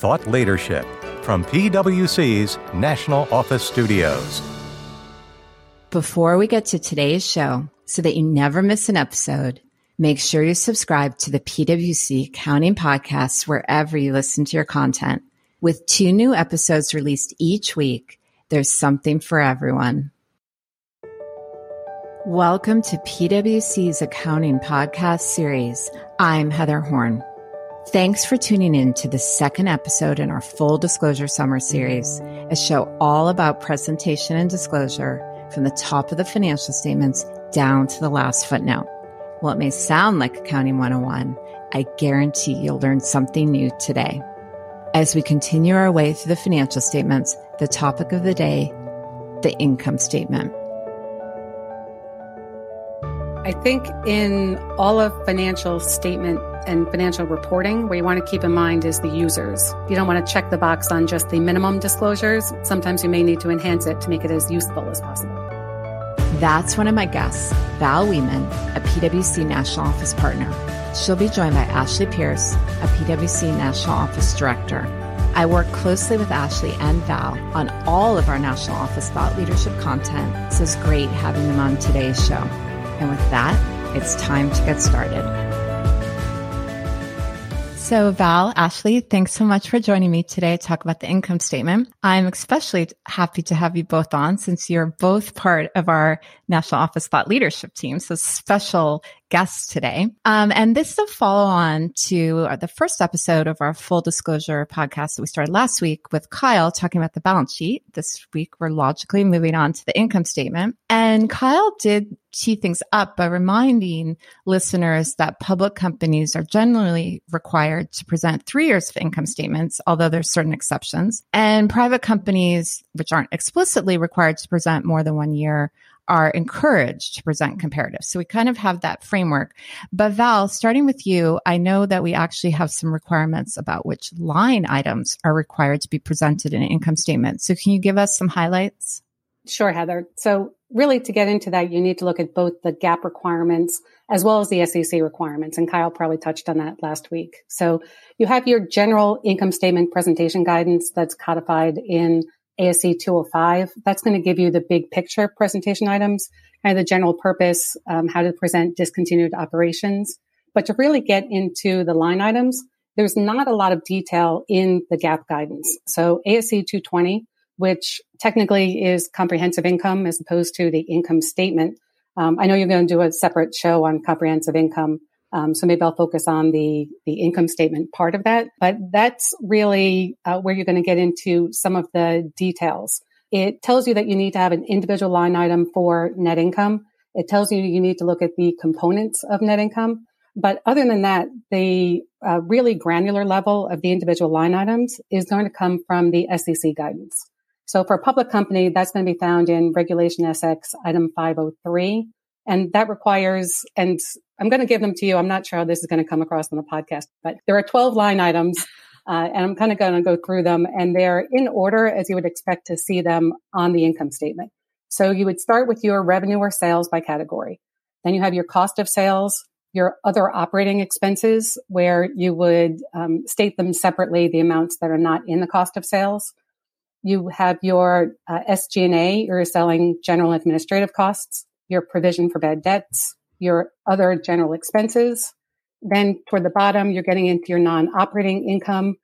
Thought Leadership from PwC's National Office Studios. Before we get to today's show, so that you never miss an episode, make sure you subscribe to the PwC Accounting Podcasts wherever you listen to your content. With 2 new episodes released each week, there's something for everyone. Welcome to PwC's Accounting Podcast series. I'm Heather Horn. Thanks for tuning in to the second episode in our Full Disclosure Summer Series, a show all about presentation and disclosure from the top of the financial statements down to the last footnote. While it may sound like Accounting 101, I guarantee you'll learn something new today. As we continue our way through the financial statements, the topic of the day, the income statement. I think in all of financial statement and financial reporting, what you want to keep in mind is the users. You don't want to check the box on just the minimum disclosures. Sometimes you may need to enhance it to make it as useful as possible. That's one of my guests, Val Wieman, a PwC National Office partner. She'll be joined by Ashley Pierce, a PwC National Office director. I work closely with Ashley and Val on all of our National Office Thought Leadership content, so it's great having them on today's show. And with that, it's time to get started. So Val, Ashley, thanks so much for joining me today to talk about the income statement. I'm especially happy to have you both on since you're both part of our National Office Thought Leadership team. So special guests today. And this is a follow-on to the first episode of our Full Disclosure podcast that we started last week with Kyle talking about the balance sheet. This week, we're logically moving on to the income statement. And Kyle did tee things up by reminding listeners that public companies are generally required to present 3 years of income statements, although there's certain exceptions. And private companies, which aren't explicitly required to present more than 1 year, are encouraged to present comparatives. So we kind of have that framework. But Val, starting with you, I know that we actually have some requirements about which line items are required to be presented in an income statement. So can you give us some highlights? Sure, Heather. So really to get into that, you need to look at both the GAAP requirements as well as the SEC requirements. And Kyle probably touched on that last week. So you have your general income statement presentation guidance that's codified in ASC 205, that's going to give you the big picture presentation items, kind of the general purpose, how to present discontinued operations. But to really get into the line items, there's not a lot of detail in the GAAP guidance. So ASC 220, which technically is comprehensive income as opposed to the income statement. I know you're going to do a separate show on comprehensive income. So maybe I'll focus on the income statement part of that. But that's really where you're going to get into some of the details. It tells you that you need to have an individual line item for net income. It tells you you need to look at the components of net income. But other than that, the really granular level of the individual line items is going to come from the SEC guidance. So for a public company, that's going to be found in Regulation SX, item 503. And that requires, and I'm going to give them to you. I'm not sure how this is going to come across on the podcast, but there are 12 line items, and I'm kind of going to go through them. And they're in order as you would expect to see them on the income statement. So you would start with your revenue or sales by category. Then you have your cost of sales, your other operating expenses, where you would state them separately, the amounts that are not in the cost of sales. You have your SG&A, your selling general administrative costs, your provision for bad debts, your other general expenses. Then toward the bottom, you're getting into your non-operating income,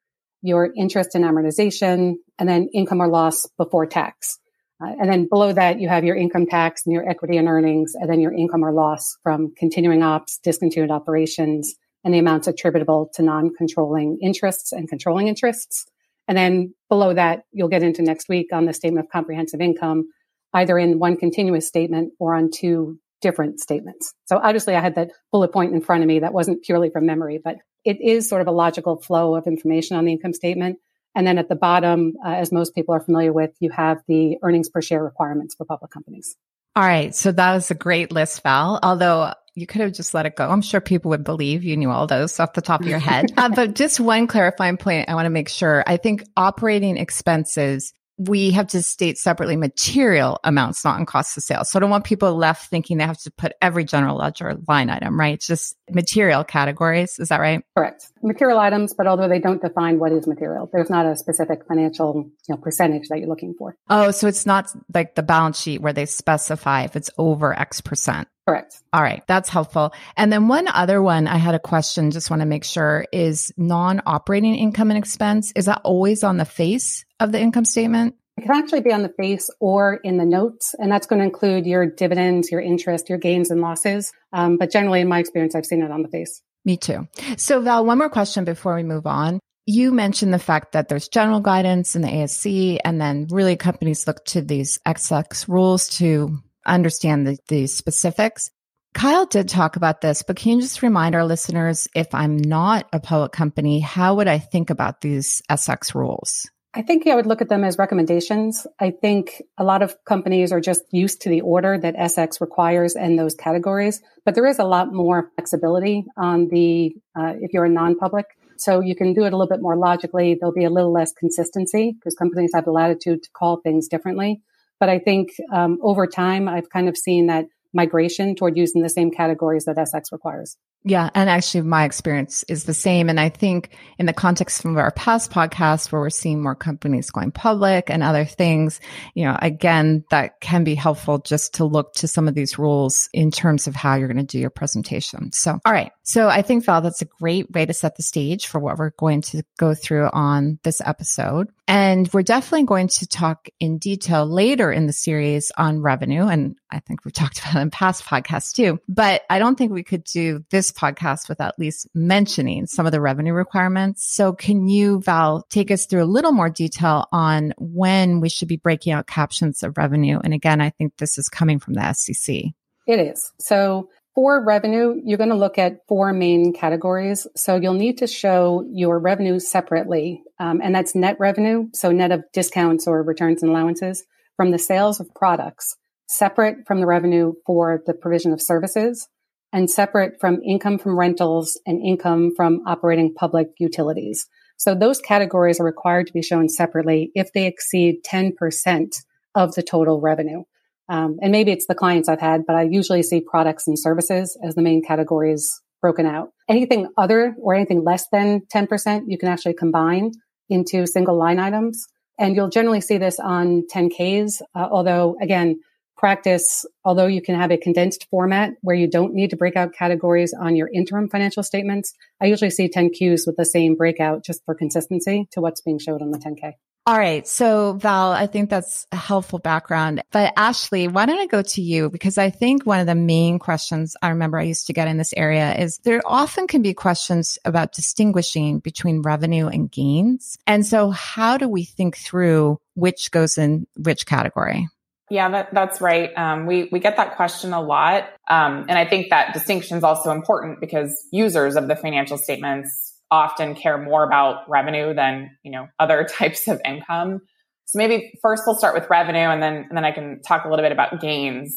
your interest and amortization, and then income or loss before tax. And then below that, you have your income tax and your equity and earnings, and then your income or loss from continuing ops, discontinued operations, and the amounts attributable to non-controlling interests and controlling interests. And then below that, you'll get into next week on the statement of comprehensive income, either in one continuous statement or on 2 different statements. So obviously I had that bullet point in front of me that wasn't purely from memory, but it is sort of a logical flow of information on the income statement. And then at the bottom, as most people are familiar with, you have the earnings per share requirements for public companies. All right. So that was a great list, Val, although you could have just let it go. I'm sure people would believe you knew all those off the top of your head. But just one clarifying point I want to make sure. I think operating expenses, we have to state separately material amounts, not in cost of sales. So I don't want people left thinking they have to put every general ledger line item, right? It's just material categories. Is that right? Correct. Material items, but although they don't define what is material, there's not a specific financial percentage that you're looking for. Oh, so it's not like the balance sheet where they specify if it's over X percent. Correct. All right. That's helpful. And then one other one I had a question, just want to make sure, is non-operating income and expense. Is that always on the face of the income statement? It can actually be on the face or in the notes, and that's going to include your dividends, your interest, your gains and losses. But generally, in my experience, I've seen it on the face. Me too. So Val, one more question before we move on. You mentioned the fact that there's general guidance in the ASC, and then really companies look to these XX rules to understand the specifics. Kyle did talk about this, but can you just remind our listeners, if I'm not a public company, how would I think about these SX rules? I think I would look at them as recommendations. I think a lot of companies are just used to the order that SX requires and those categories, but there is a lot more flexibility on the if you're a non-public. So you can do it a little bit more logically. There'll be a little less consistency because companies have the latitude to call things differently. But I think over time, I've kind of seen that migration toward using the same categories that SX requires. Yeah. And actually my experience is the same. And I think in the context of our past podcasts where we're seeing more companies going public and other things, again, that can be helpful just to look to some of these rules in terms of how you're going to do your presentation. So, all right. So I think, Val, that's a great way to set the stage for what we're going to go through on this episode. And we're definitely going to talk in detail later in the series on revenue. And I think we've talked about it in past podcasts too, but I don't think we could do this podcast without at least mentioning some of the revenue requirements. So can you, Val, take us through a little more detail on when we should be breaking out captions of revenue? And again, I think this is coming from the SCC. It is. So for revenue, you're going to look at four main categories. So you'll need to show your revenue separately, and that's net revenue, so net of discounts or returns and allowances, from the sales of products, separate from the revenue for the provision of services, and separate from income from rentals and income from operating public utilities. So those categories are required to be shown separately if they exceed 10% of the total revenue. And maybe it's the clients I've had, but I usually see products and services as the main categories broken out. Anything other or anything less than 10%, you can actually combine into single line items. And you'll generally see this on 10Ks, although, again, practice, although you can have a condensed format where you don't need to break out categories on your interim financial statements, I usually see 10Qs with the same breakout just for consistency to what's being showed on the 10K. All right. So Val, I think that's a helpful background. But Ashley, why don't I go to you? Because I think one of the main questions I remember I used to get in this area is there often can be questions about distinguishing between revenue and gains. And so how do we think through which goes in which category? Yeah, that's right. We get that question a lot. And I think that distinction is also important because users of the financial statements often care more about revenue than, other types of income. So maybe first we'll start with revenue and then I can talk a little bit about gains.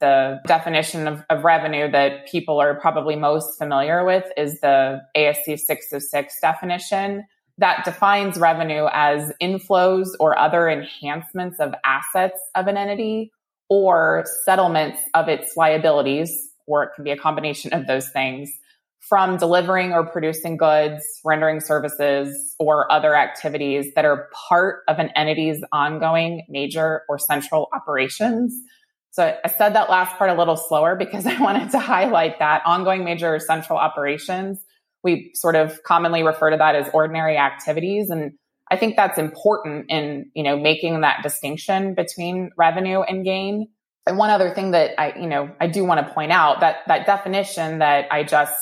The definition of revenue that people are probably most familiar with is the ASC 606 definition. That defines revenue as inflows or other enhancements of assets of an entity or settlements of its liabilities, or it can be a combination of those things, from delivering or producing goods, rendering services, or other activities that are part of an entity's ongoing major or central operations. So I said that last part a little slower because I wanted to highlight that ongoing major or central operations. We sort of commonly refer to that as ordinary activities. And I think that's important in, making that distinction between revenue and gain. And one other thing that I do want to point out, that definition that I just,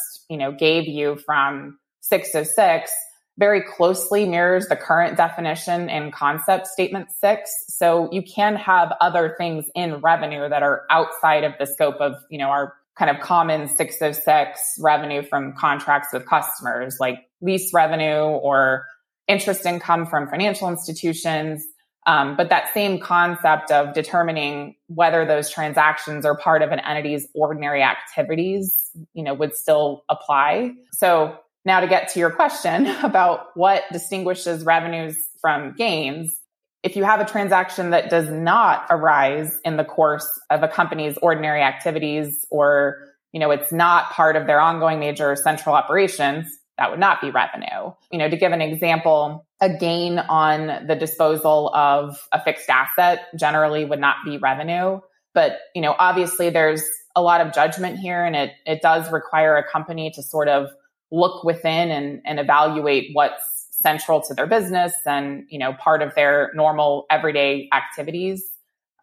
gave you from 606 very closely mirrors the current definition in concept statement 6. So you can have other things in revenue that are outside of the scope of, our kind of common 606 revenue from contracts with customers, like lease revenue or interest income from financial institutions. But that same concept of determining whether those transactions are part of an entity's ordinary activities, would still apply. So now to get to your question about what distinguishes revenues from gains. If you have a transaction that does not arise in the course of a company's ordinary activities or you know, it's not part of their ongoing major or central operations, that would not be revenue. You know, to give an example, a gain on the disposal of a fixed asset generally would not be revenue. But, you know, obviously there's a lot of judgment here, and it does require a company to sort of look within and evaluate what's central to their business and, you know, part of their normal everyday activities.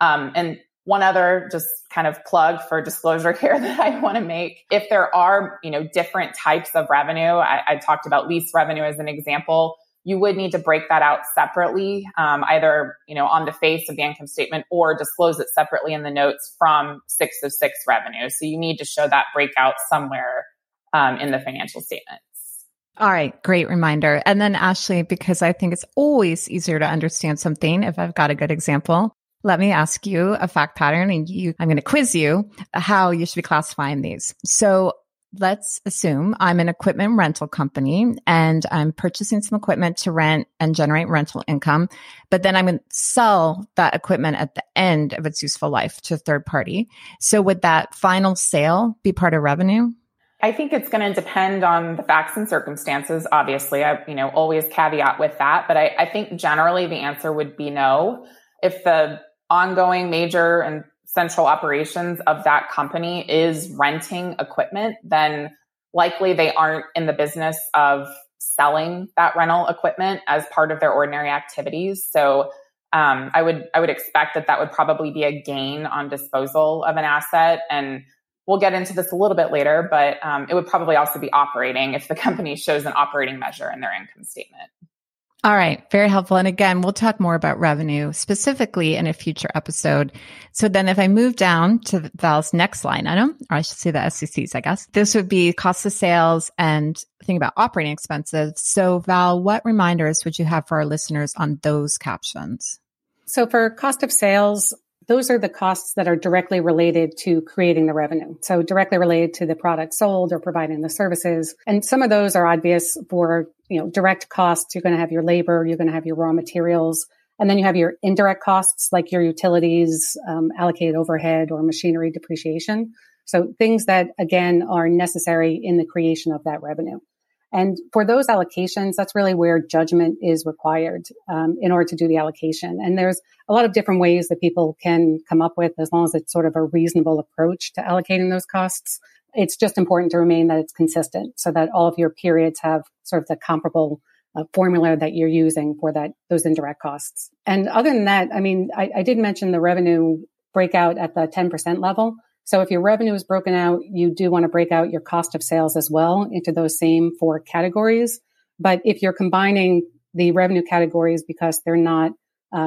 And one other just kind of plug for disclosure here that I want to make, if there are, you know, different types of revenue, I talked about lease revenue as an example, you would need to break that out separately, either, you know, on the face of the income statement or disclose it separately in the notes from 606 revenue. So you need to show that breakout somewhere in the financial statements. All right. Great reminder. And then Ashley, because I think it's always easier to understand something if I've got a good example, let me ask you a fact pattern and I'm going to quiz you how you should be classifying these. So let's assume I'm an equipment rental company and I'm purchasing some equipment to rent and generate rental income, but then I'm going to sell that equipment at the end of its useful life to a third party. So would that final sale be part of revenue? I think it's going to depend on the facts and circumstances, obviously. I, you know, always caveat with that, but I think generally the answer would be no. If the ongoing major and central operations of that company is renting equipment, then likely they aren't in the business of selling that rental equipment as part of their ordinary activities. So I would expect that would probably be a gain on disposal of an asset. And we'll get into this a little bit later, but it would probably also be operating if the company shows an operating measure in their income statement. All right. Very helpful. And again, we'll talk more about revenue specifically in a future episode. So then if I move down to Val's next line item, or I should say the SECs, I guess, this would be cost of sales and think about operating expenses. So Val, what reminders would you have for our listeners on those captions? So for cost of sales, those are the costs that are directly related to creating the revenue. So directly related to the product sold or providing the services. And some of those are obvious for, you know, direct costs. You're going to have your labor, you're going to have your raw materials, and then you have your indirect costs like your utilities, allocated overhead or machinery depreciation. So things that, again, are necessary in the creation of that revenue. And for those allocations, that's really where judgment is required in order to do the allocation. And there's a lot of different ways that people can come up with as long as it's sort of a reasonable approach to allocating those costs. It's just important to remain that it's consistent so that all of your periods have sort of the comparable formula that you're using for that those indirect costs. And other than that, I mean, I did mention the revenue breakout at the 10% level. So if your revenue is broken out, you do want to break out your cost of sales as well into those same four categories. But if you're combining the revenue categories because they're not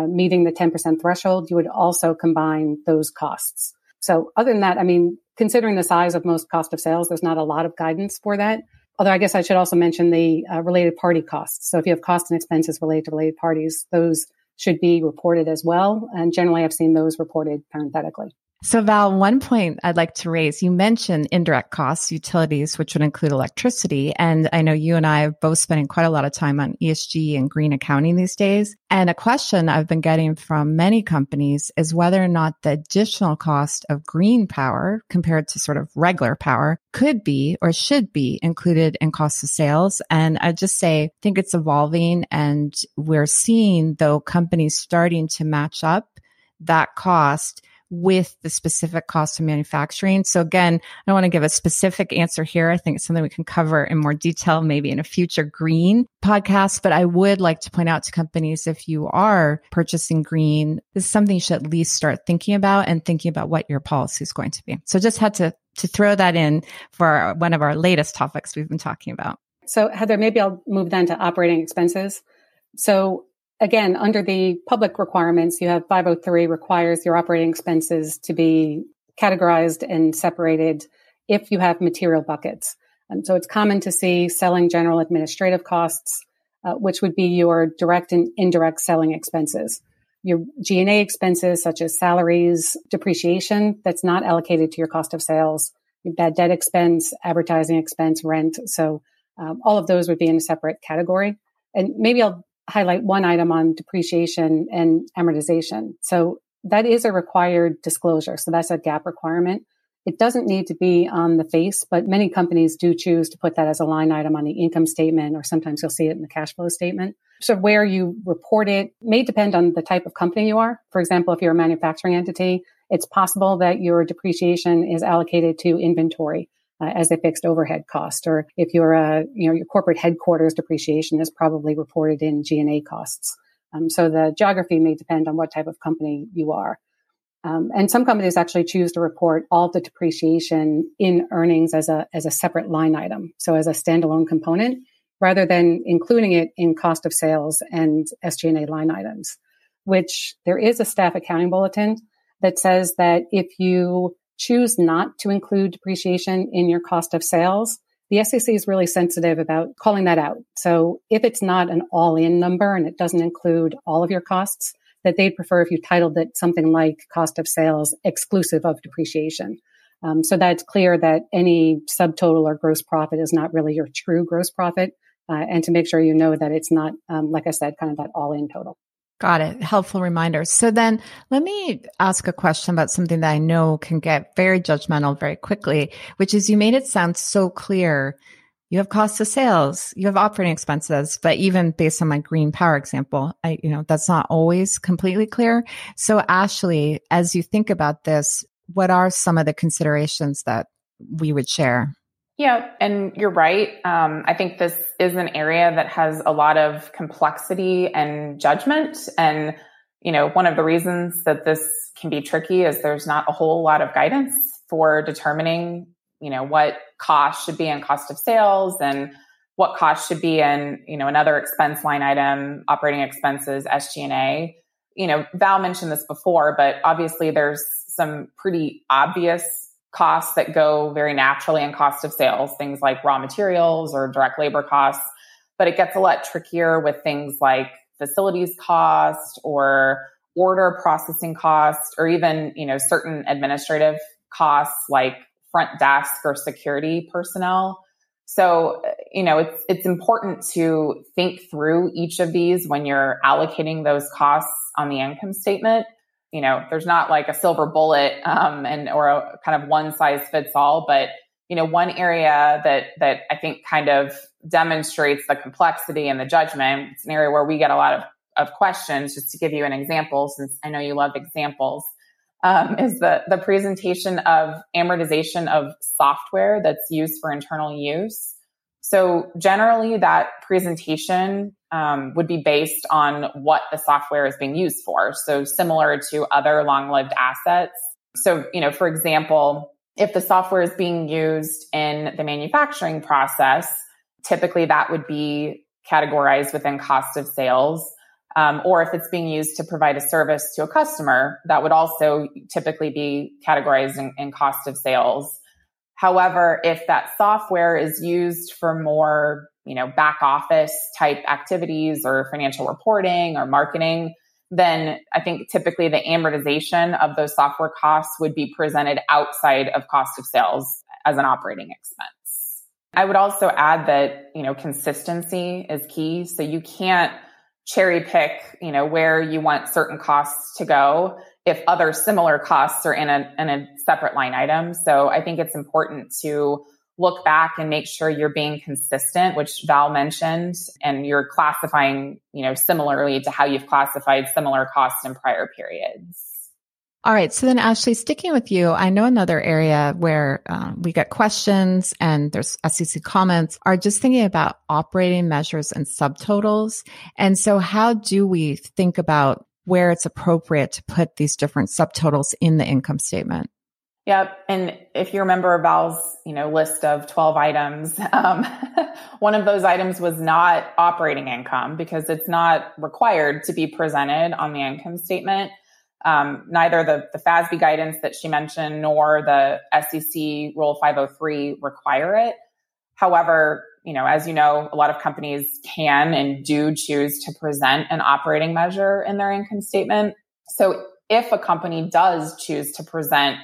meeting the 10% threshold, you would also combine those costs. So other than that, I mean, considering the size of most cost of sales, there's not a lot of guidance for that. Although I guess I should also mention the related party costs. So if you have costs and expenses related to related parties, those should be reported as well. And generally, I've seen those reported parenthetically. So Val, one point I'd like to raise, you mentioned indirect costs, utilities, which would include electricity. And I know you and I have both spending quite a lot of time on ESG and green accounting these days. And a question I've been getting from many companies is whether or not the additional cost of green power compared to sort of regular power could be or should be included in cost of sales. And I just say, I think it's evolving and we're seeing though companies starting to match up that cost with the specific cost of manufacturing. So again, I don't want to give a specific answer here. I think it's something we can cover in more detail, maybe in a future green podcast. But I would like to point out to companies, if you are purchasing green, this is something you should at least start thinking about and thinking about what your policy is going to be. So just had to throw that in for one of our latest topics we've been talking about. So Heather, maybe I'll move then to operating expenses. So again, under the public requirements, you have 503 requires your operating expenses to be categorized and separated if you have material buckets. And so it's common to see selling general administrative costs, which would be your direct and indirect selling expenses. Your G&A expenses, such as salaries, depreciation, that's not allocated to your cost of sales, your bad debt expense, advertising expense, rent. So all of those would be in a separate category. And maybe I'll highlight one item on depreciation and amortization. So that is a required disclosure. So that's a GAAP requirement. It doesn't need to be on the face, but many companies do choose to put that as a line item on the income statement, or sometimes you'll see it in the cash flow statement. So where you report it may depend on the type of company you are. For example, if you're a manufacturing entity, it's possible that your depreciation is allocated to inventory as a fixed overhead cost. Or if you're a, your corporate headquarters depreciation is probably reported in G&A costs. So the geography may depend on what type of company you are. And some companies actually choose to report all the depreciation in earnings as a separate line item, so as a standalone component, rather than including it in cost of sales and SG&A line items, which there is a staff accounting bulletin that says that if you choose not to include depreciation in your cost of sales, the SEC is really sensitive about calling that out. So if it's not an all-in number and it doesn't include all of your costs, that they'd prefer if you titled it something like cost of sales exclusive of depreciation. So that's clear that any subtotal or gross profit is not really your true gross profit. And to make sure you know that it's not, like I said, kind of that all-in total. Got it. Helpful reminder. So then let me ask a question about something that I know can get very judgmental very quickly, which is you made it sound so clear. You have cost of sales, you have operating expenses, but even based on my green power example, I that's not always completely clear. So Ashley, as you think about this, what are some of the considerations that we would share? Yeah, and you're right. I think this is an area that has a lot of complexity and judgment. And, you know, one of the reasons that this can be tricky is there's not a whole lot of guidance for determining, you know, what cost should be in cost of sales and what cost should be in, you know, another expense line item, operating expenses, SG&A. You know, Val mentioned this before, but obviously there's some pretty obvious costs that go very naturally in cost of sales, things like raw materials or direct labor costs. But it gets a lot trickier with things like facilities cost or order processing costs, or even, you know, certain administrative costs like front desk or security personnel. So, you know, it's important to think through each of these when you're allocating those costs on the income statement. You know, there's not like a silver bullet, or a kind of one size fits all, but, you know, one area that I think kind of demonstrates the complexity and the judgment, it's an area where we get a lot of questions, just to give you an example, since I know you love examples, is the presentation of amortization of software that's used for internal use. So generally that presentation would be based on what the software is being used for. So similar to other long-lived assets. So, you know, for example, if the software is being used in the manufacturing process, typically that would be categorized within cost of sales. Or if it's being used to provide a service to a customer, that would also typically be categorized in cost of sales. However, if that software is used for more, you know, back office type activities or financial reporting or marketing, then I think typically the amortization of those software costs would be presented outside of cost of sales as an operating expense. I would also add that, you know, consistency is key. So you can't cherry pick, you know, where you want certain costs to go if other similar costs are in a separate line item. So I think it's important to look back and make sure you're being consistent, which Val mentioned, and you're classifying, you know, similarly to how you've classified similar costs in prior periods. All right. So then, Ashley, sticking with you, I know another area where we get questions and there's SEC comments are just thinking about operating measures and subtotals. And so how do we think about where it's appropriate to put these different subtotals in the income statement? Yep. And if you remember Val's, you know, list of 12 items, one of those items was not operating income because it's not required to be presented on the income statement. Neither the FASB guidance that she mentioned nor the SEC Rule 503 require it. However, you know, as you know, a lot of companies can and do choose to present an operating measure in their income statement. So if a company does choose to present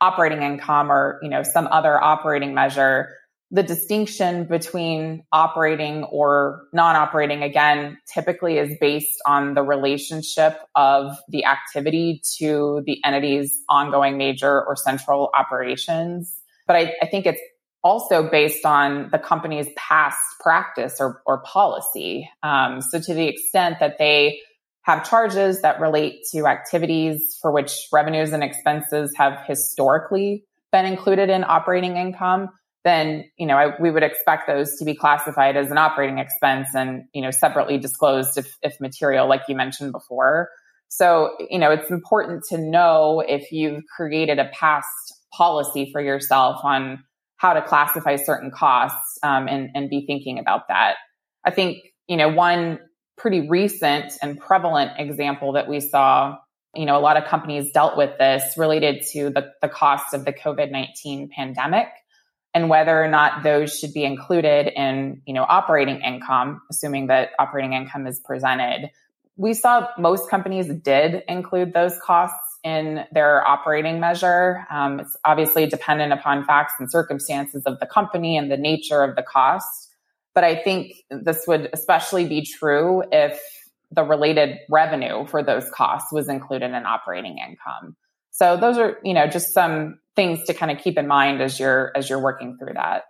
operating income or, you know, some other operating measure, the distinction between operating or non-operating, again, typically is based on the relationship of the activity to the entity's ongoing major or central operations. But I think it's also based on the company's past practice or policy. So to the extent that they have charges that relate to activities for which revenues and expenses have historically been included in operating income, then, we would expect those to be classified as an operating expense and, separately disclosed if material, like you mentioned before. So, it's important to know if you've created a past policy for yourself on how to classify certain costs, and be thinking about that. I think, one pretty recent and prevalent example that we saw, a lot of companies dealt with this related to the cost of the COVID-19 pandemic, and whether or not those should be included in, operating income, assuming that operating income is presented. We saw most companies did include those costs in their operating measure. It's obviously dependent upon facts and circumstances of the company and the nature of the cost. But I think this would especially be true if the related revenue for those costs was included in operating income. So those are, just some things to kind of keep in mind as you're working through that.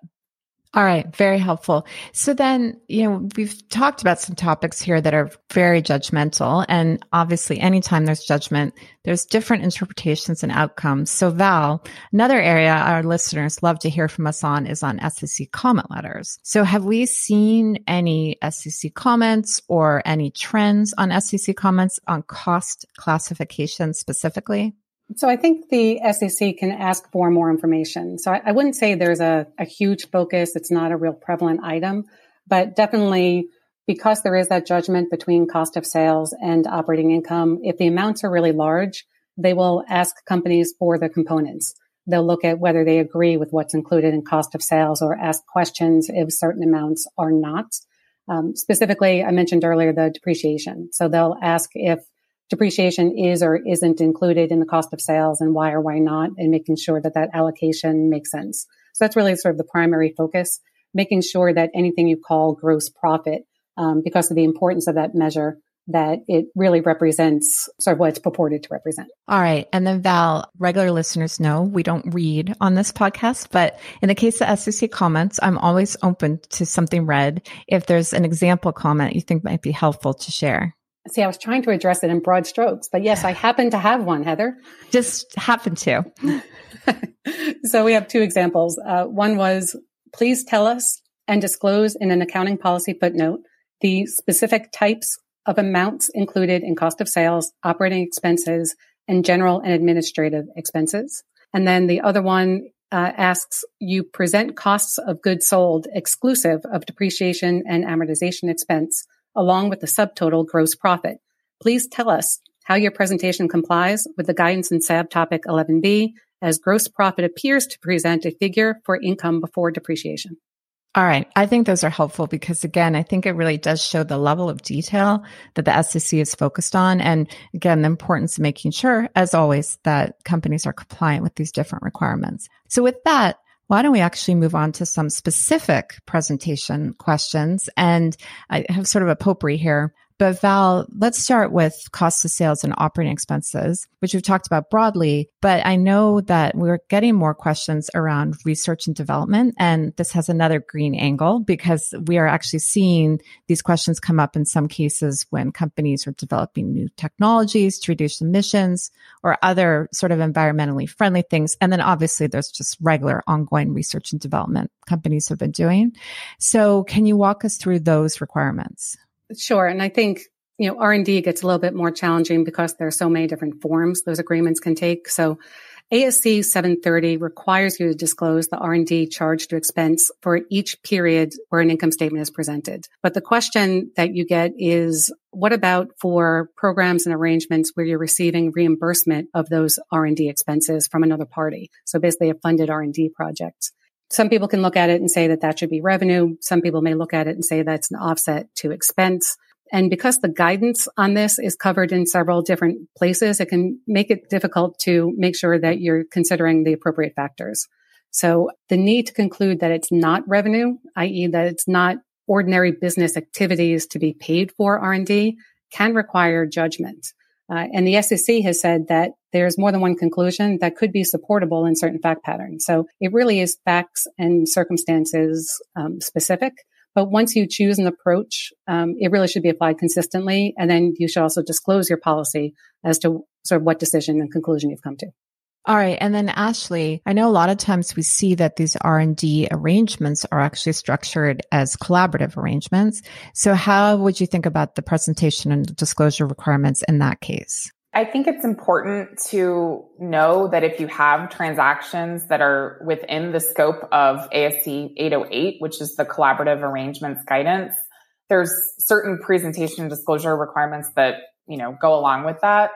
All right. Very helpful. So then, we've talked about some topics here that are very judgmental. And obviously, anytime there's judgment, there's different interpretations and outcomes. So Val, another area our listeners love to hear from us on is on SEC comment letters. So have we seen any SEC comments or any trends on SEC comments on cost classification specifically? So I think the SEC can ask for more information. So I wouldn't say there's a huge focus. It's not a real prevalent item, but definitely because there is that judgment between cost of sales and operating income, if the amounts are really large, they will ask companies for the components. They'll look at whether they agree with what's included in cost of sales or ask questions if certain amounts are not. Specifically, I mentioned earlier the depreciation. So they'll ask if depreciation is or isn't included in the cost of sales and why or why not, and making sure that that allocation makes sense. So that's really sort of the primary focus, making sure that anything you call gross profit, because of the importance of that measure, that it really represents sort of what it's purported to represent. All right. And then Val, regular listeners know we don't read on this podcast, but in the case of SEC comments, I'm always open to something read if there's an example comment you think might be helpful to share. See, I was trying to address it in broad strokes, but yes, I happen to have one, Heather. Just happen to. So we have two examples. One was, please tell us and disclose in an accounting policy footnote the specific types of amounts included in cost of sales, operating expenses, and general and administrative expenses. And then the other one asks, you present costs of goods sold exclusive of depreciation and amortization expense, along with the subtotal gross profit. Please tell us how your presentation complies with the guidance in SAB topic 11B, as gross profit appears to present a figure for income before depreciation. All right. I think those are helpful because, again, I think it really does show the level of detail that the SEC is focused on. And again, the importance of making sure, as always, that companies are compliant with these different requirements. So with that, why don't we actually move on to some specific presentation questions? And I have sort of a potpourri here. But Val, let's start with cost of sales and operating expenses, which we've talked about broadly. But I know that we're getting more questions around research and development. And this has another green angle because we are actually seeing these questions come up in some cases when companies are developing new technologies to reduce emissions or other sort of environmentally friendly things. And then obviously there's just regular ongoing research and development companies have been doing. So can you walk us through those requirements? Sure. And I think, R&D gets a little bit more challenging because there are so many different forms those agreements can take. So ASC 730 requires you to disclose the R&D charge to expense for each period where an income statement is presented. But the question that you get is, what about for programs and arrangements where you're receiving reimbursement of those R&D expenses from another party? So basically a funded R&D project. Some people can look at it and say that that should be revenue. Some people may look at it and say that's an offset to expense. And because the guidance on this is covered in several different places, it can make it difficult to make sure that you're considering the appropriate factors. So the need to conclude that it's not revenue, i.e. that it's not ordinary business activities to be paid for R&D, can require judgment. And the SEC has said that there's more than one conclusion that could be supportable in certain fact patterns. So it really is facts and circumstances specific. But once you choose an approach, it really should be applied consistently. And then you should also disclose your policy as to sort of what decision and conclusion you've come to. All right. And then Ashley, I know a lot of times we see that these R&D arrangements are actually structured as collaborative arrangements. So how would you think about the presentation and disclosure requirements in that case? I think it's important to know that if you have transactions that are within the scope of ASC 808, which is the collaborative arrangements guidance, there's certain presentation disclosure requirements that, you know, go along with that.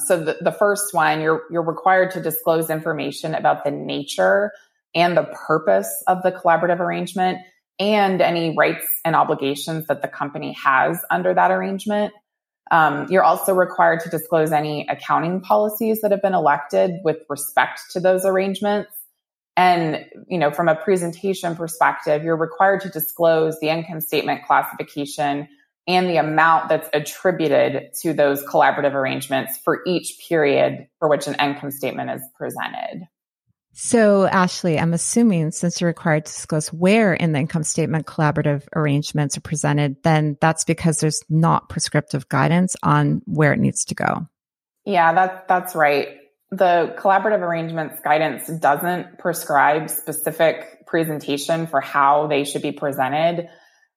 So the first one, you're required to disclose information about the nature and the purpose of the collaborative arrangement and any rights and obligations that the company has under that arrangement. You're also required to disclose any accounting policies that have been elected with respect to those arrangements. And, you know, from a presentation perspective, you're required to disclose the income statement classification and the amount that's attributed to those collaborative arrangements for each period for which an income statement is presented. So, Ashley, I'm assuming since you're required to disclose where in the income statement collaborative arrangements are presented, then that's because there's not prescriptive guidance on where it needs to go. Yeah, that's right. The collaborative arrangements guidance doesn't prescribe specific presentation for how they should be presented.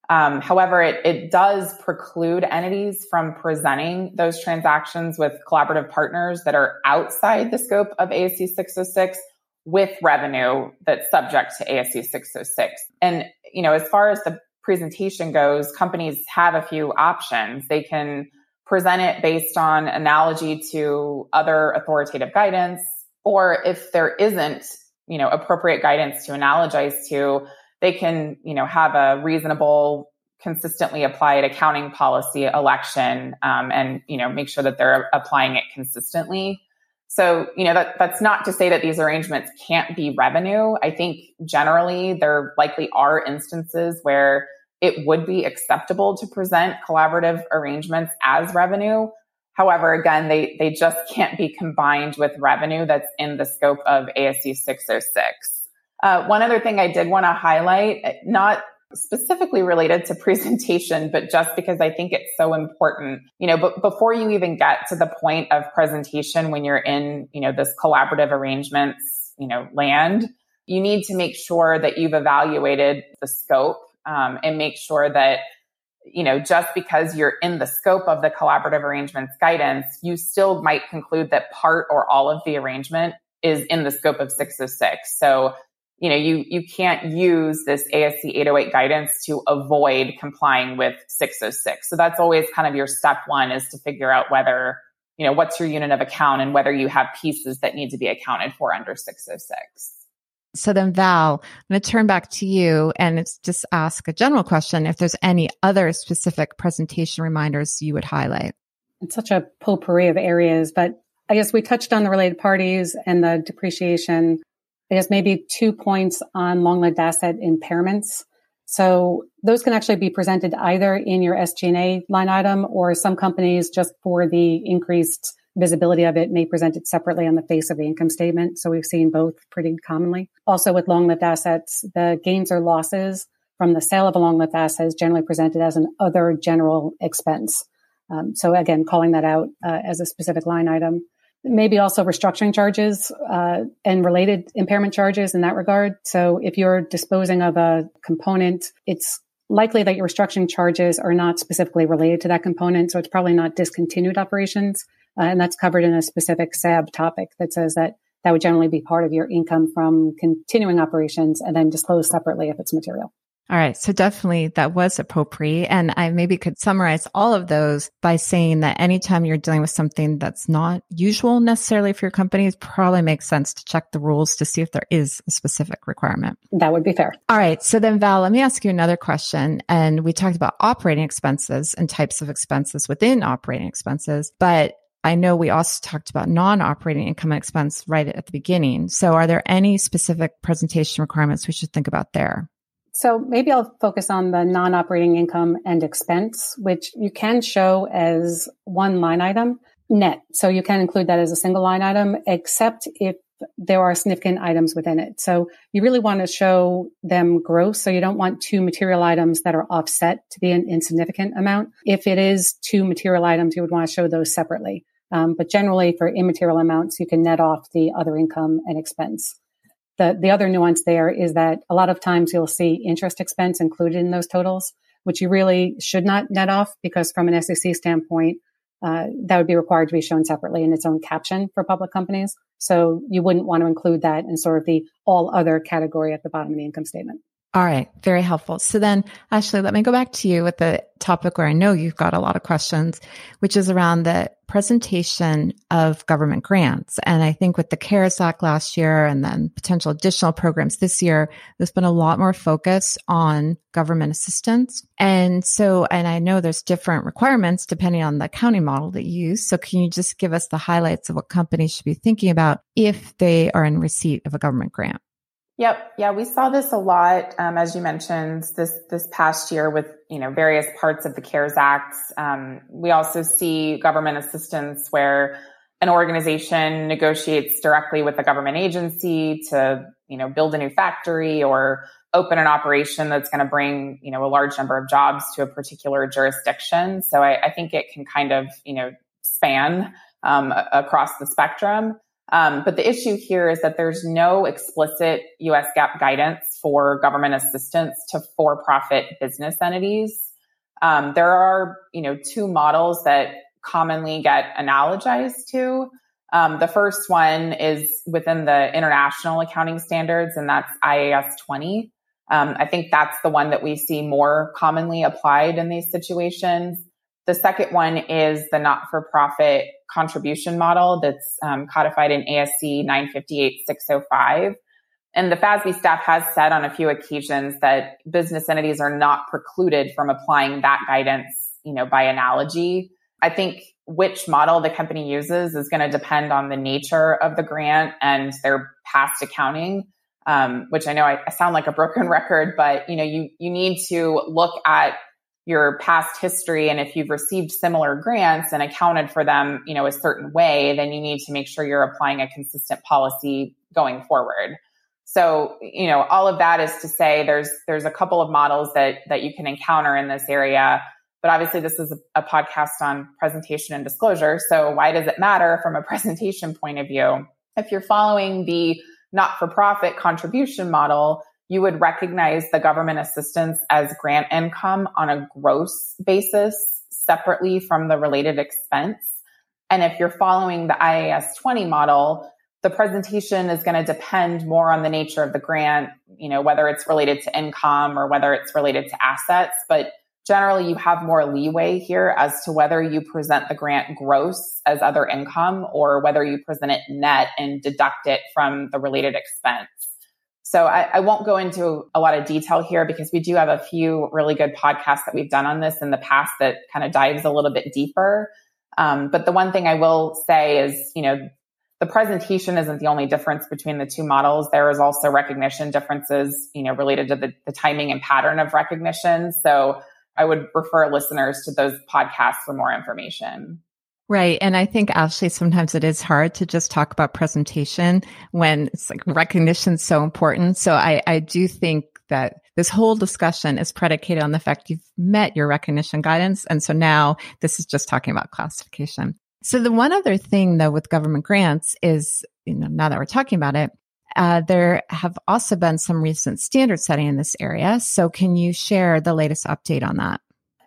However, it does preclude entities from presenting those transactions with collaborative partners that are outside the scope of ASC 606 with revenue that's subject to ASC 606. And, you know, as far as the presentation goes, companies have a few options. They can present it based on analogy to other authoritative guidance, or if there isn't, you know, appropriate guidance to analogize to, they can, you know, have a reasonable, consistently applied accounting policy election, and, you know, make sure that they're applying it consistently. So, you know, that's not to say that these arrangements can't be revenue. I think generally there likely are instances where it would be acceptable to present collaborative arrangements as revenue. However, again, they just can't be combined with revenue that's in the scope of ASC 606. One other thing I did want to highlight, not specifically related to presentation, but just because I think it's so important, you know, but before you even get to the point of presentation, when you're in, you know, this collaborative arrangements, you know, land, you need to make sure that you've evaluated the scope, and make sure that, you know, just because you're in the scope of the collaborative arrangements guidance, you still might conclude that part or all of the arrangement is in the scope of 606. So, you know, you can't use this ASC 808 guidance to avoid complying with 606. So that's always kind of your step one, is to figure out whether, you know, what's your unit of account and whether you have pieces that need to be accounted for under 606. So then, Val, I'm going to turn back to you and it's just ask a general question if there's any other specific presentation reminders you would highlight. It's such a potpourri of areas, but I guess we touched on the related parties and the depreciation. I guess maybe 2 points on long-lived asset impairments. So those can actually be presented either in your SG&A line item, or some companies, just for the increased visibility of it, may present it separately on the face of the income statement. So we've seen both pretty commonly. Also with long-lived assets, the gains or losses from the sale of a long-lived asset is generally presented as an other general expense. So again, calling that out as a specific line item. Maybe also restructuring charges and related impairment charges in that regard. So if you're disposing of a component, it's likely that your restructuring charges are not specifically related to that component. So it's probably not discontinued operations. And that's covered in a specific SAB topic that says that that would generally be part of your income from continuing operations and then disclosed separately if it's material. All right. So definitely that was appropriate. And I maybe could summarize all of those by saying that anytime you're dealing with something that's not usual necessarily for your company, it probably makes sense to check the rules to see if there is a specific requirement. That would be fair. All right. So then, Val, let me ask you another question. And we talked about operating expenses and types of expenses within operating expenses, but I know we also talked about non-operating income and expense right at the beginning. So are there any specific presentation requirements we should think about there? So maybe I'll focus on the non-operating income and expense, which you can show as one line item net. So you can include that as a single line item, except if there are significant items within it. So you really want to show them gross. So you don't want two material items that are offset to be an insignificant amount. If it is two material items, you would want to show those separately. But generally for immaterial amounts, you can net off the other income and expense. The other nuance there is that a lot of times you'll see interest expense included in those totals, which you really should not net off because from an SEC standpoint, that would be required to be shown separately in its own caption for public companies. So you wouldn't want to include that in sort of the all other category at the bottom of the income statement. All right. Very helpful. So then, Ashley, let me go back to you with the topic where I know you've got a lot of questions, which is around the presentation of government grants. And I think with the CARES Act last year and then potential additional programs this year, there's been a lot more focus on government assistance. And I know there's different requirements depending on the accounting model that you use. So can you just give us the highlights of what companies should be thinking about if they are in receipt of a government grant? Yep. Yeah, we saw this a lot, as you mentioned, this past year with, various parts of the CARES Act. We also see government assistance where an organization negotiates directly with a government agency to, build a new factory or open an operation that's going to bring, a large number of jobs to a particular jurisdiction. So I think it can kind of, span across the spectrum. But the issue here is that there's no explicit U.S. GAAP guidance for government assistance to for-profit business entities. There are, two models that commonly get analogized to. The first one is within the international accounting standards, and that's IAS 20. I think that's the one that we see more commonly applied in these situations. The second one is the not-for-profit contribution model that's codified in ASC 958-605. And the FASB staff has said on a few occasions that business entities are not precluded from applying that guidance, by analogy. I think which model the company uses is going to depend on the nature of the grant and their past accounting, which I know I sound like a broken record, but you need to look at your past history. And if you've received similar grants and accounted for them, a certain way, then you need to make sure you're applying a consistent policy going forward. So, all of that is to say there's a couple of models that you can encounter in this area, but obviously this is a podcast on presentation and disclosure. So why does it matter from a presentation point of view? If you're following the not-for-profit contribution model, you would recognize the government assistance as grant income on a gross basis separately from the related expense. And if you're following the IAS 20 model, the presentation is going to depend more on the nature of the grant, whether it's related to income or whether it's related to assets. But generally, you have more leeway here as to whether you present the grant gross as other income or whether you present it net and deduct it from the related expense. So I won't go into a lot of detail here because we do have a few really good podcasts that we've done on this in the past that kind of dives a little bit deeper. But the one thing I will say is, the presentation isn't the only difference between the two models. There is also recognition differences, related to the timing and pattern of recognition. So I would refer listeners to those podcasts for more information. Right. And I think, Ashley, sometimes it is hard to just talk about presentation when it's like recognition is so important. So I do think that this whole discussion is predicated on the fact you've met your recognition guidance. And so now this is just talking about classification. So the one other thing, though, with government grants is, now that we're talking about it, there have also been some recent standard setting in this area. So can you share the latest update on that?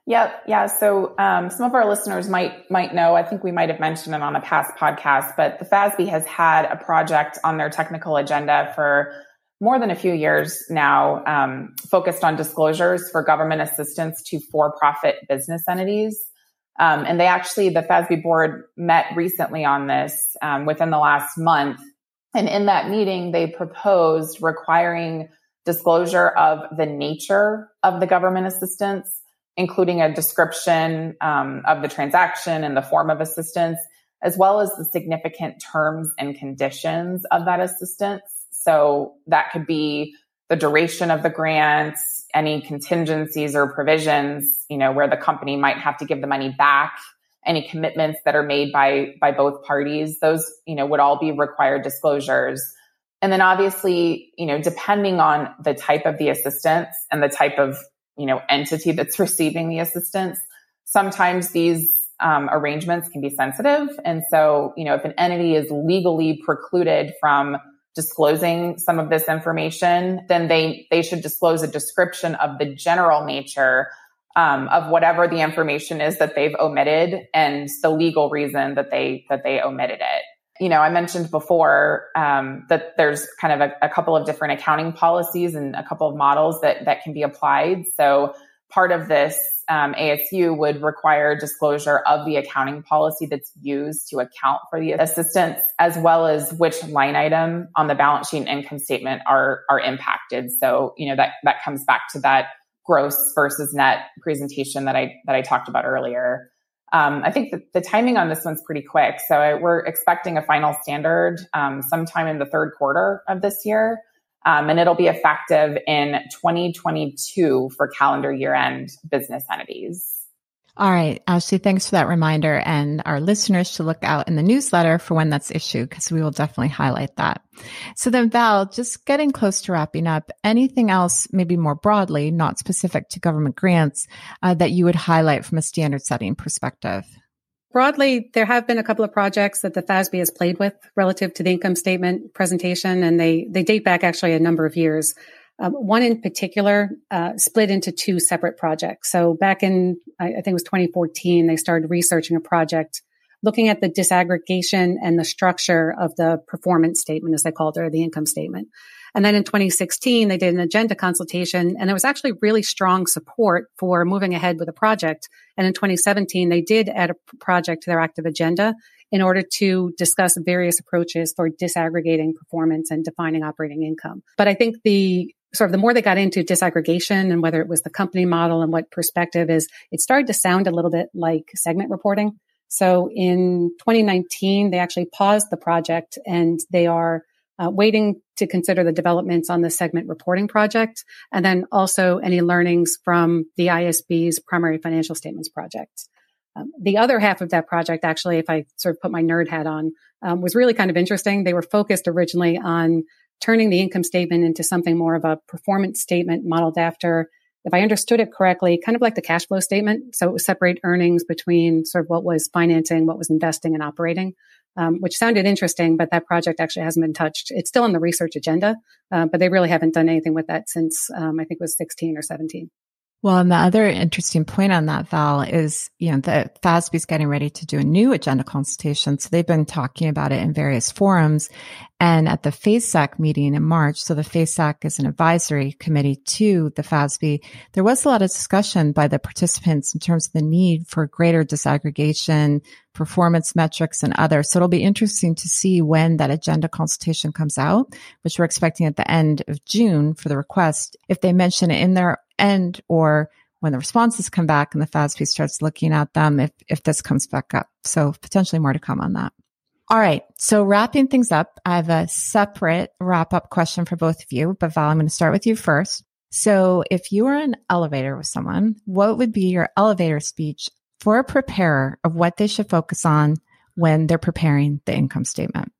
Yep. Yeah. So some of our listeners might know, I think we might have mentioned it on a past podcast, but the FASB has had a project on their technical agenda for more than a few years now, focused on disclosures for government assistance to for-profit business entities. And the FASB board met recently on this within the last month. And in that meeting, they proposed requiring disclosure of the nature of the government assistance, including a description of the transaction and the form of assistance, as well as the significant terms and conditions of that assistance. So that could be the duration of the grants, any contingencies or provisions, you know, where the company might have to give the money back, any commitments that are made by both parties. Those, you know, would all be required disclosures. And then obviously, you know, depending on the type of the assistance and the type of, you know, entity that's receiving the assistance, sometimes these arrangements can be sensitive. And so, you know, if an entity is legally precluded from disclosing some of this information, then they should disclose a description of the general nature of whatever the information is that they've omitted and the legal reason that they omitted it. You know, I mentioned before that there's kind of a couple of different accounting policies and a couple of models that can be applied. So part of this ASU would require disclosure of the accounting policy that's used to account for the assistance, as well as which line item on the balance sheet and income statement are impacted. So, you know, that comes back to that gross versus net presentation that I talked about earlier. I think that the timing on this one's pretty quick. So we're expecting a final standard sometime in the third quarter of this year. And it'll be effective in 2022 for calendar year-end business entities. All right, Ashley, thanks for that reminder, and our listeners to look out in the newsletter for when that's issued, because we will definitely highlight that. So then, Val, just getting close to wrapping up, anything else, maybe more broadly, not specific to government grants, that you would highlight from a standard setting perspective? Broadly, there have been a couple of projects that the FASB has played with relative to the income statement presentation, and they date back actually a number of years. One in particular split into two separate projects. So back in, I think it was 2014, they started researching a project looking at the disaggregation and the structure of the performance statement, as they called it, or the income statement. And then in 2016, they did an agenda consultation, and there was actually really strong support for moving ahead with a project. And in 2017, they did add a project to their active agenda in order to discuss various approaches for disaggregating performance and defining operating income. But I think the more they got into disaggregation and whether it was the company model and what perspective is, it started to sound a little bit like segment reporting. So in 2019, they actually paused the project, and they are waiting to consider the developments on the segment reporting project, and then also any learnings from the ISB's primary financial statements project. The other half of that project, actually, if I sort of put my nerd hat on, was really kind of interesting. They were focused originally on turning the income statement into something more of a performance statement modeled after, if I understood it correctly, kind of like the cash flow statement. So it would separate earnings between sort of what was financing, what was investing and operating, which sounded interesting, but that project actually hasn't been touched. It's still on the research agenda, but they really haven't done anything with that since I think it was 16 or 17. Well, and the other interesting point on that, Val, is, you know, the FASB is getting ready to do a new agenda consultation. So they've been talking about it in various forums, and at the FASAC meeting in March. So the FASAC is an advisory committee to the FASB. There was a lot of discussion by the participants in terms of the need for greater disaggregation, performance metrics, and others. So it'll be interesting to see when that agenda consultation comes out, which we're expecting at the end of June for the request, if they mention it in their end or when the responses come back and the FASB starts looking at them, if this comes back up. So potentially more to come on that. All right. So wrapping things up, I have a separate wrap-up question for both of you, but Val, I'm going to start with you first. So if you were in an elevator with someone, what would be your elevator speech for a preparer of what they should focus on when they're preparing the income statement?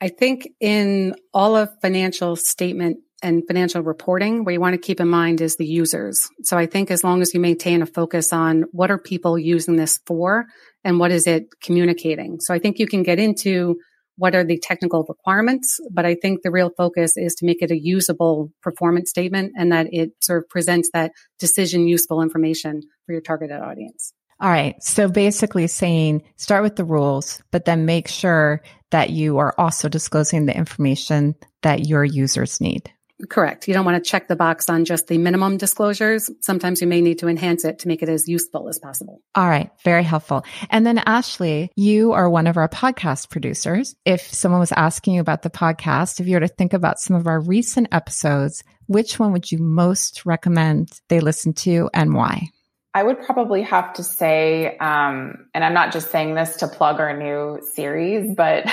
I think in all of financial statement and financial reporting, where you want to keep in mind is the users. So I think as long as you maintain a focus on what are people using this for and what is it communicating. So I think you can get into what are the technical requirements, but I think the real focus is to make it a usable performance statement and that it sort of presents that decision useful information for your targeted audience. All right. So basically saying, start with the rules, but then make sure that you are also disclosing the information that your users need. Correct. You don't want to check the box on just the minimum disclosures. Sometimes you may need to enhance it to make it as useful as possible. All right. Very helpful. And then Ashley, you are one of our podcast producers. If someone was asking you about the podcast, if you were to think about some of our recent episodes, which one would you most recommend they listen to and why? I would probably have to say, and I'm not just saying this to plug our new series, but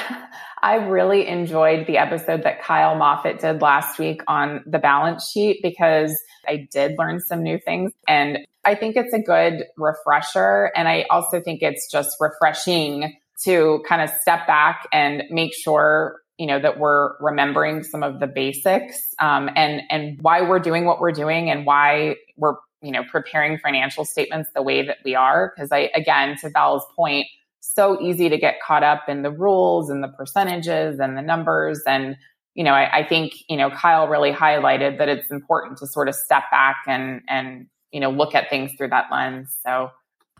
I really enjoyed the episode that Kyle Moffitt did last week on the balance sheet, because I did learn some new things. And I think it's a good refresher. And I also think it's just refreshing to kind of step back and make sure, you know, that we're remembering some of the basics, and why we're doing what we're doing and why we're, you know, preparing financial statements the way that we are. Because I, again, to Val's point, so easy to get caught up in the rules and the percentages and the numbers. And, you know, I think, you know, Kyle really highlighted that it's important to sort of step back and, you know, look at things through that lens. So.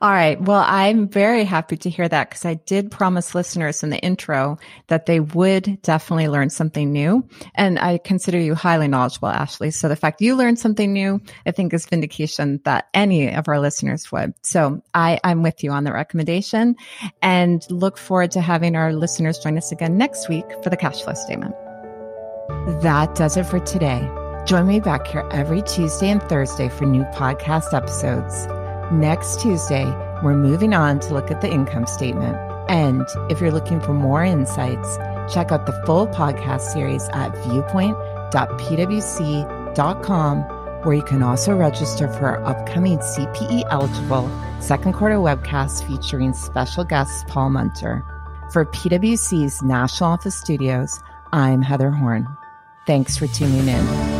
All right. Well, I'm very happy to hear that, because I did promise listeners in the intro that they would definitely learn something new. And I consider you highly knowledgeable, Ashley. So the fact you learned something new, I think, is vindication that any of our listeners would. So I'm with you on the recommendation, and look forward to having our listeners join us again next week for the cash flow statement. That does it for today. Join me back here every Tuesday and Thursday for new podcast episodes. Next Tuesday, we're moving on to look at the income statement. And if you're looking for more insights, check out the full podcast series at viewpoint.pwc.com, where you can also register for our upcoming CPE-eligible second quarter webcast featuring special guest Paul Munter. For PwC's National Office Studios, I'm Heather Horn. Thanks for tuning in.